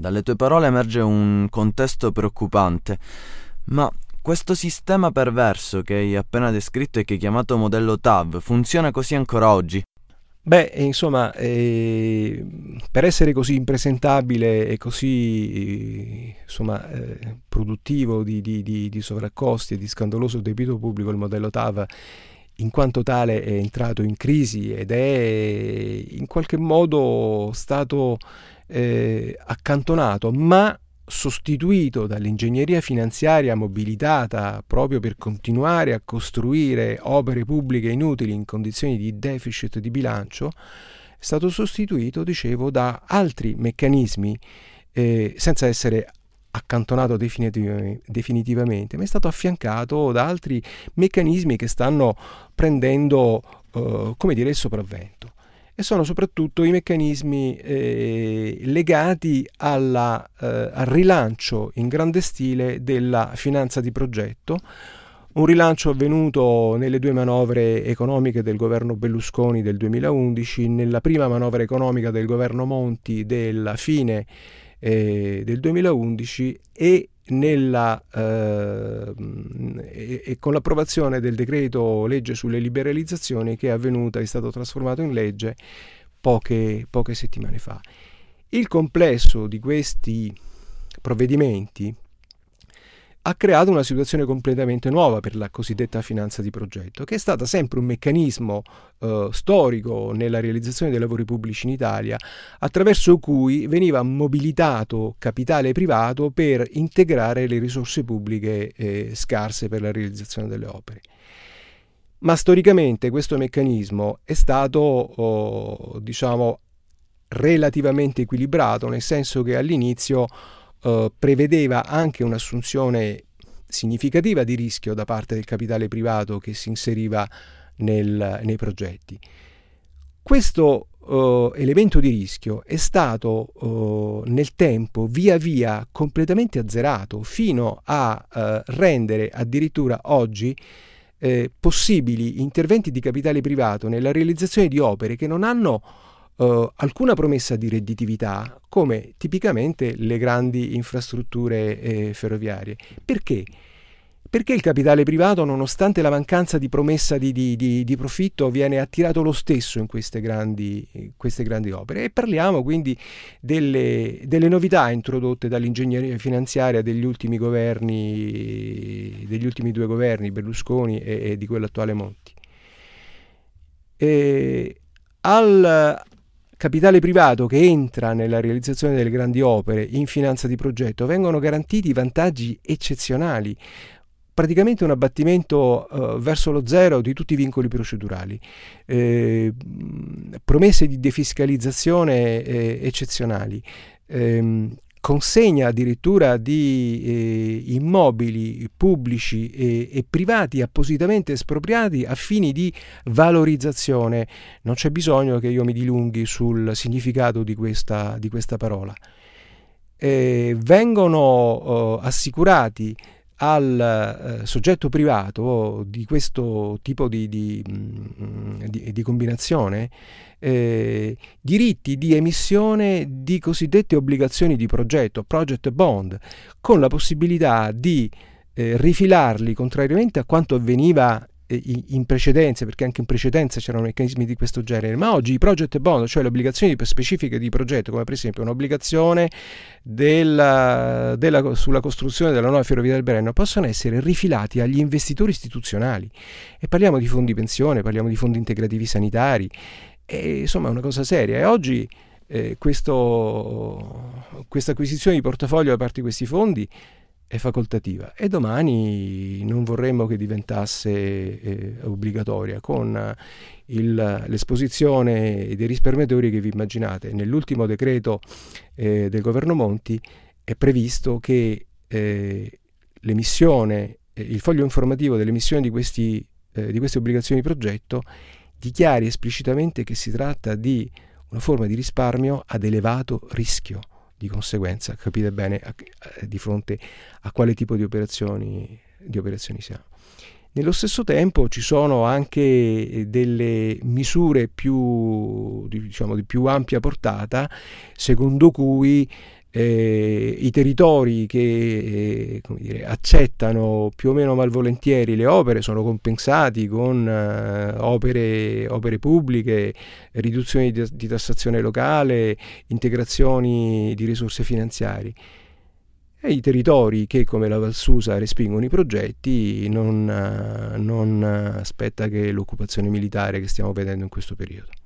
Dalle tue parole emerge un contesto preoccupante, ma questo sistema perverso che hai appena descritto e che hai chiamato modello TAV funziona così ancora oggi? Beh, insomma, per essere così impresentabile e così produttivo di sovraccosti e di scandaloso debito pubblico, il modello TAV in quanto tale è entrato in crisi ed è in qualche modo stato accantonato, ma sostituito dall'ingegneria finanziaria mobilitata proprio per continuare a costruire opere pubbliche inutili in condizioni di deficit di bilancio, è stato sostituito, dicevo, da altri meccanismi senza essere accantonato definitivamente, ma è stato affiancato da altri meccanismi che stanno prendendo il sopravvento. E sono soprattutto i meccanismi legati al rilancio in grande stile della finanza di progetto, un rilancio avvenuto nelle due manovre economiche del governo Berlusconi del 2011, nella prima manovra economica del governo Monti della fine del 2011 e con l'approvazione del decreto legge sulle liberalizzazioni che è stato trasformato in legge poche settimane fa. Il complesso di questi provvedimenti ha creato una situazione completamente nuova per la cosiddetta finanza di progetto, che è stata sempre un meccanismo storico nella realizzazione dei lavori pubblici in Italia, attraverso cui veniva mobilitato capitale privato per integrare le risorse pubbliche scarse per la realizzazione delle opere. Ma storicamente questo meccanismo è stato, relativamente equilibrato, nel senso che all'inizio prevedeva anche un'assunzione significativa di rischio da parte del capitale privato che si inseriva nei progetti. Questo elemento di rischio è stato nel tempo via via completamente azzerato fino a rendere addirittura oggi possibili interventi di capitale privato nella realizzazione di opere che non hanno alcuna promessa di redditività, come tipicamente le grandi infrastrutture ferroviarie. Perché? Perché il capitale privato, nonostante la mancanza di promessa di profitto, viene attirato lo stesso in queste grandi opere. E parliamo quindi delle novità introdotte dall'ingegneria finanziaria degli ultimi due governi, Berlusconi e di quello attuale Monti. Al capitale privato che entra nella realizzazione delle grandi opere in finanza di progetto vengono garantiti vantaggi eccezionali, praticamente un abbattimento verso lo zero di tutti i vincoli procedurali, promesse di defiscalizzazione eccezionali, consegna addirittura di immobili pubblici e privati appositamente espropriati a fini di valorizzazione. Non c'è bisogno che io mi dilunghi sul significato di questa parola. Vengono assicurati al soggetto privato di questo tipo di combinazione diritti di emissione di cosiddette obbligazioni di progetto, project bond, con la possibilità di rifilarli, contrariamente a quanto avveniva in precedenza, perché anche in precedenza c'erano meccanismi di questo genere, ma oggi i project bond, cioè le obbligazioni specifiche di progetto, come per esempio un'obbligazione sulla costruzione della nuova ferrovia del Brennero, possono essere rifilati agli investitori istituzionali, e parliamo di fondi pensione, parliamo di fondi integrativi sanitari, e insomma è una cosa seria. E oggi questa acquisizione di portafoglio da parte di questi fondi è facoltativa, e domani non vorremmo che diventasse obbligatoria, con l'esposizione dei risparmiatori che vi immaginate. Nell'ultimo decreto del governo Monti è previsto che l'emissione, il foglio informativo dell'emissione di queste obbligazioni di progetto dichiari esplicitamente che si tratta di una forma di risparmio ad elevato rischio. Di conseguenza capite bene di fronte a quale tipo di operazioni siamo. Nello stesso tempo ci sono anche delle misure più ampia portata, secondo cui i territori che come dire, accettano più o meno malvolentieri le opere sono compensati con opere pubbliche, riduzioni di tassazione locale, integrazioni di risorse finanziarie. E i territori che, come la Valsusa, respingono i progetti non aspetta che l'occupazione militare che stiamo vedendo in questo periodo.